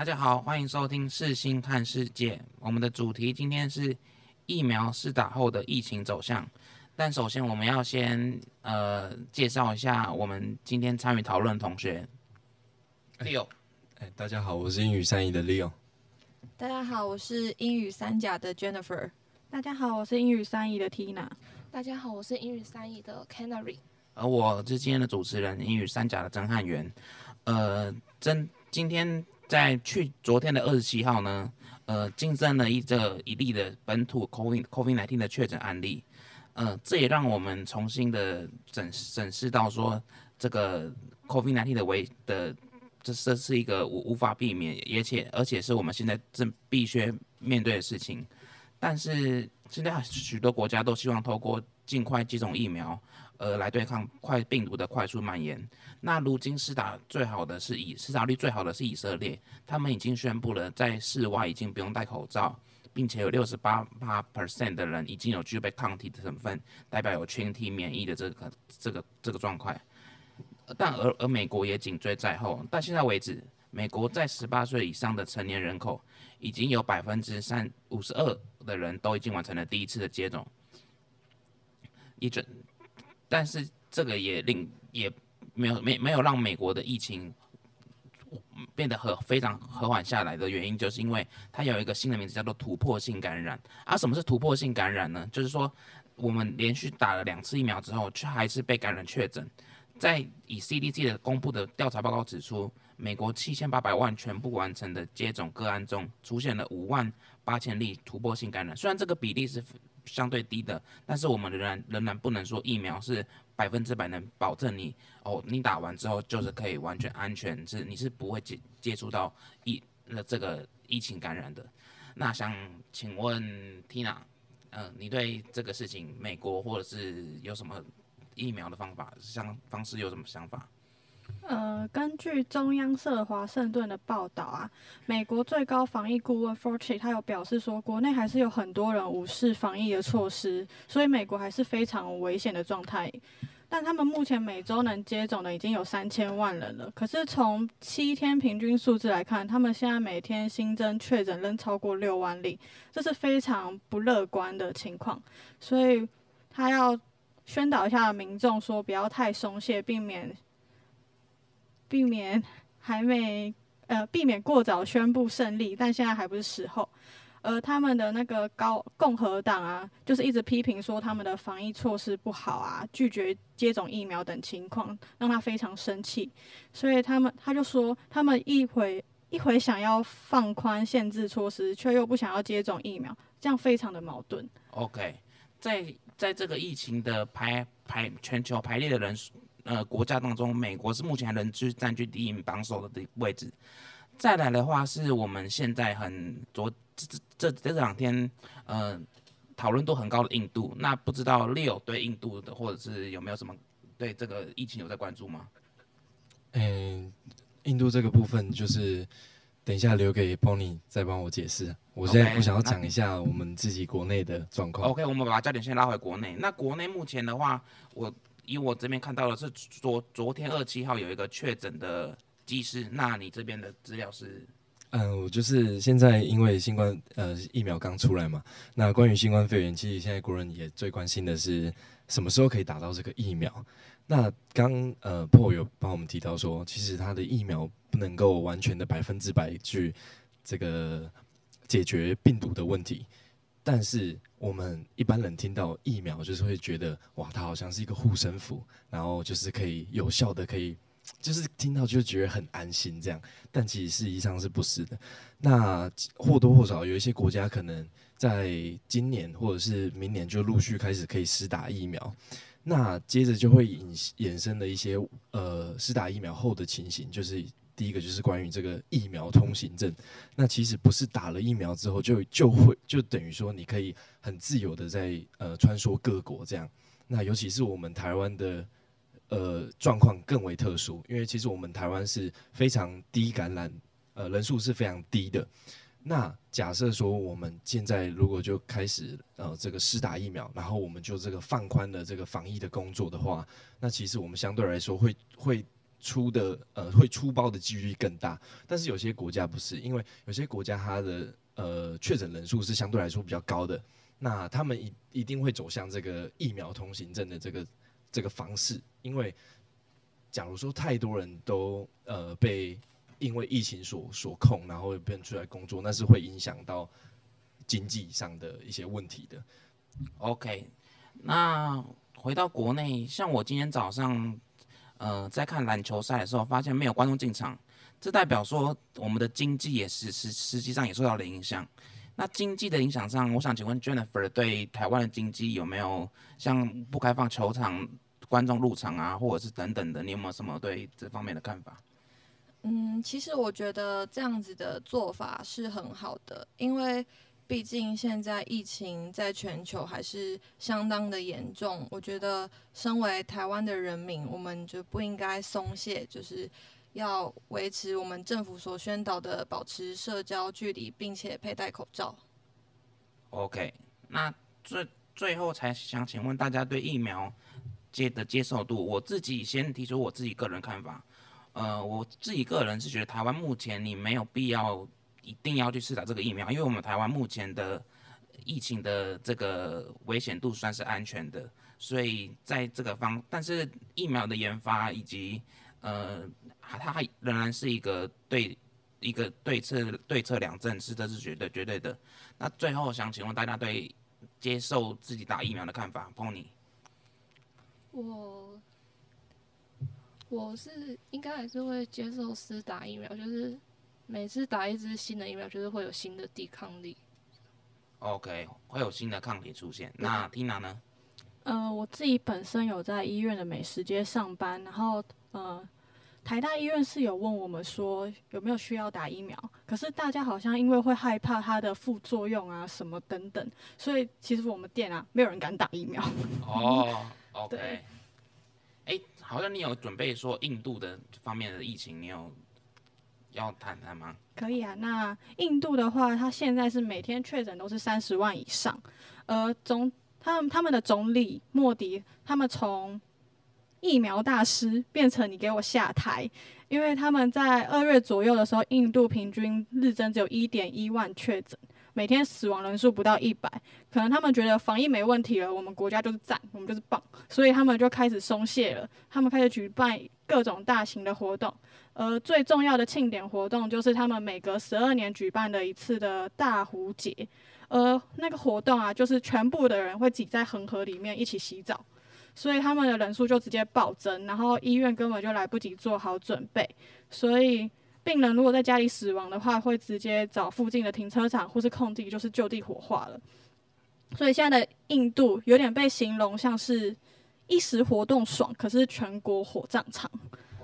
大家好，欢迎收听世新看世界。我们的主题今天是疫苗施打后的疫情走向。但首先我们要先介绍一下我们今天参与讨论的同学 Leo。大家好，我是英语三乙的 Leo。大家好，我是英语三甲的 Jennifer。大家好，我是英语三乙的 Tina。大家好，我是英语三乙的 Canary。而我是今天的主持人，英语三甲的曾瀚元。今天在昨天的27号呢，新增了一例的本土 COVID-19 的确诊案例，这也让我们重新的审视到说，这个 COVID-19 这是一个无法避免，而且是我们现在正必须面对的事情。但是现在许多国家都希望透过尽快接种疫苗，来对抗病毒的快速蔓延。那如今施打率最好的是以色列，他们已经宣布了在室外已经不用戴口罩，并且有 68% 的人已经有具备抗体的成分，代表有群体免疫的这个状况。但而美国也紧追在后。到现在为止，美国在18岁以上的成年人口已经有52%的人都已经完成了第一次的接种。但是这个也没有让美国的疫情变得非常和缓下来的原因，就是因为它有一个新的名字叫做突破性感染。啊，什么是突破性感染呢？就是说我们连续打了2次疫苗之后，却还是被感染确诊。在以 CDC 的公布的调查报告指出，美国7800万全部完成的接种个案中，出现了58000例突破性感染。虽然这个比例是相对低的，但是我们仍然不能说疫苗是100%能保证你你打完之后就是可以完全安全，你是不会接触到这个疫情感染的。那想请问 Tina，你对这个事情，美国或者是有什么疫苗的方式有什么想法？根据中央社华盛顿的报道啊，美国最高防疫顾问 Fauci 他有表示说，国内还是有很多人无视防疫的措施，所以美国还是非常危险的状态。但他们目前每周能接种的已经有3000万人了，可是从7天平均数字来看，他们现在每天新增确诊仍超过6万例，这是非常不乐观的情况，所以他要宣导一下民众说不要太松懈，避免过早宣布胜利，但现在还不是时候。他们的那个共和党啊，就是一直批评说他们的防疫措施不好啊，拒绝接种疫苗等情况，让他非常生气。所以他就说，他们一回想要放宽限制措施，却又不想要接种疫苗，这样非常的矛盾。OK， 在这个疫情的全球排列的人数。国家当中，美国是目前仍居占据第一名榜首的位置。再来的话，是我们现在这两天讨论度很高的印度。那不知道 Leo 对印度的，或者是有没有什么对这个疫情有在关注吗？印度这个部分就是等一下留给 Pony 再帮我解释。我现在不想要讲一下我们自己国内的状况。OK， 我们把焦点先拉回国内。那国内目前的话，以我这边看到的是昨天27号有一个确诊的技师，那你这边的资料是？我就是现在因为新冠疫苗刚出来嘛，那关于新冠肺炎，其实现在国人也最关心的是什么时候可以打到这个疫苗。那刚Paul 有帮我们提到说，其实他的疫苗不能够完全的100%去这个解决病毒的问题。但是我们一般人听到疫苗，就是会觉得哇，它好像是一个护身符，然后就是可以有效的，可以就是听到就觉得很安心这样。但其实事实上是不是的？那或多或少有一些国家可能在今年或者是明年就陆续开始可以施打疫苗，那接着就会衍生的一些施打疫苗后的情形，就是。第一个就是关于这个疫苗通行证，那其实不是打了疫苗之后就等于说你可以很自由的在穿梭各国这样。那尤其是我们台湾的状况更为特殊，因为其实我们台湾是非常低感染人数是非常低的。那假设说我们现在如果就开始这个施打疫苗，然后我们就这个放宽了这个防疫的工作的话，那其实我们相对来说会出的会出包的几率更大。但是有些国家不是，因为有些国家它的确诊人数是相对来说比较高的，那他们一定会走向这个疫苗通行证的这个方式，因为假如说太多人都被因为疫情所控，然后不能出来工作，那是会影响到经济上的一些问题的。 OK， 那回到国内，像我今天早上在看篮球赛的时候发现没有观众进场，这代表说我们的经济也是实际上也受到了影响。那经济的影响上，我想请问 Jennifer 对台湾的经济有没有像不开放球场观众入场啊，或者是等等的，你有没有什么对这方面的看法？其实我觉得这样子的做法是很好的，因为毕竟现在疫情在全球还是相当的严重，我觉得身为台湾的人民，我们就不应该松懈，就是要维持我们政府所宣导的保持社交距离，并且佩戴口罩。 OK， 那最后才想请问大家对疫苗的接受度，我自己先提出我自己个人看法。我自己个人是觉得台湾目前你没有必要一定要去施打这个疫苗，因为我们台湾目前的疫情的这个危险度算是安全的，所以在这个但是疫苗的研发以及它仍然是一个对策两证，是这是绝对的。那最后想请问大家对接受自己打疫苗的看法 ，Pony。我是应该还是会接受施打疫苗，就是每次打一支新的疫苗，就是会有新的抵抗力。OK， 会有新的抗体出现。那 Tina 呢？我自己本身有在医院的美食街上班，然后台大医院是有问我们说有没有需要打疫苗，可是大家好像因为会害怕它的副作用啊什么等等，所以其实我们店啊没有人敢打疫苗。OK。好像你有准备说印度的方面的疫情，你有要谈吗？可以啊，那印度的话，它现在是每天确诊都是30万以上，他们的总理莫迪，他们从疫苗大师变成你给我下台，因为他们在2月左右的时候，印度平均日增只有1.1万确诊，每天死亡人数不到100，可能他们觉得防疫没问题了，我们国家就是赞，我们就是棒，所以他们就开始松懈了。他们开始举办各种大型的活动，最重要的庆典活动就是他们每隔12年举办的一次的大壶节。那个活动啊，就是全部的人会挤在恒河里面一起洗澡，所以他们的人数就直接暴增，然后医院根本就来不及做好准备，所以病人如果在家里死亡的话，会直接找附近的停车场或是空地，就是就地火化了。所以现在的印度有点被形容像是一时活动爽，可是全国火葬场。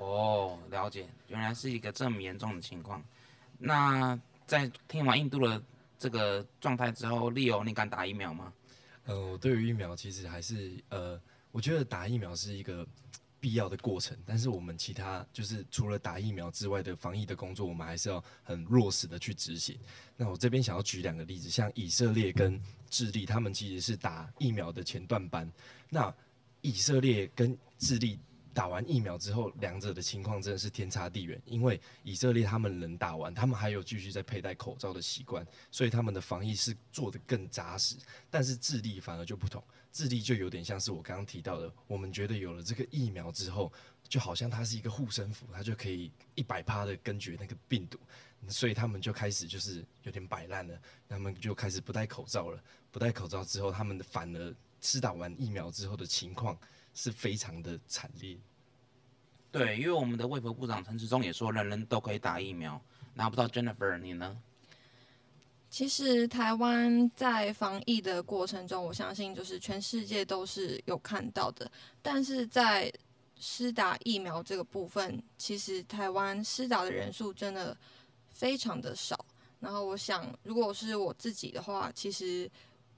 哦，了解，原来是一个这么严重的情况。那在听完印度的这个状态之后 ，Leo， 你敢打疫苗吗？我对于疫苗其实还是我觉得打疫苗是一个必要的过程，但是我们其他就是除了打疫苗之外的防疫的工作，我们还是要很落实的去执行。那我这边想要举两个例子，像以色列跟智利，他们其实是打疫苗的前段班。那以色列跟智利打完疫苗之后，两者的情况真的是天差地远，因为以色列他们人打完，他们还有继续在佩戴口罩的习惯，所以他们的防疫是做得更扎实。但是智利反而就不同。智利就有点像是我刚刚提到的，我们觉得有了这个疫苗之后，就好像它是一个护身符，它就可以 100% 的根绝那个病毒，所以他们就开始就是有点摆烂了，他们就开始不戴口罩了。不戴口罩之后，他们反而施打完疫苗之后的情况是非常的惨烈。对，因为我们的卫福部长陈时中也说，人人都可以打疫苗。那不知道 Jennifer 你呢？其实台湾在防疫的过程中，我相信就是全世界都是有看到的，但是在施打疫苗这个部分，其实台湾施打的人数真的非常的少。然后我想，如果是我自己的话，其实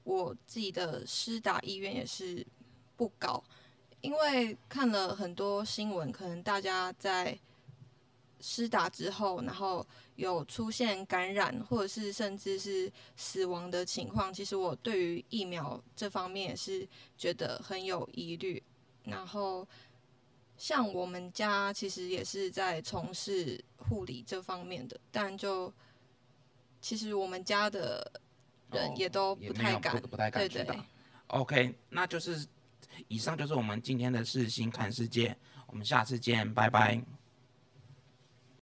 我自己的施打意愿也是不高，因为看了很多新闻，可能大家在施打之后，然后有出现感染或者是甚至是死亡的情况，其实我对于疫苗这方面也是觉得很有疑虑。然后像我们家其实也是在从事护理这方面的，但就其实我们家的人也都不太敢，哦、不太敢知道。对对 OK， 那就是以上就是我们今天的世新看世界，我们下次见，拜拜。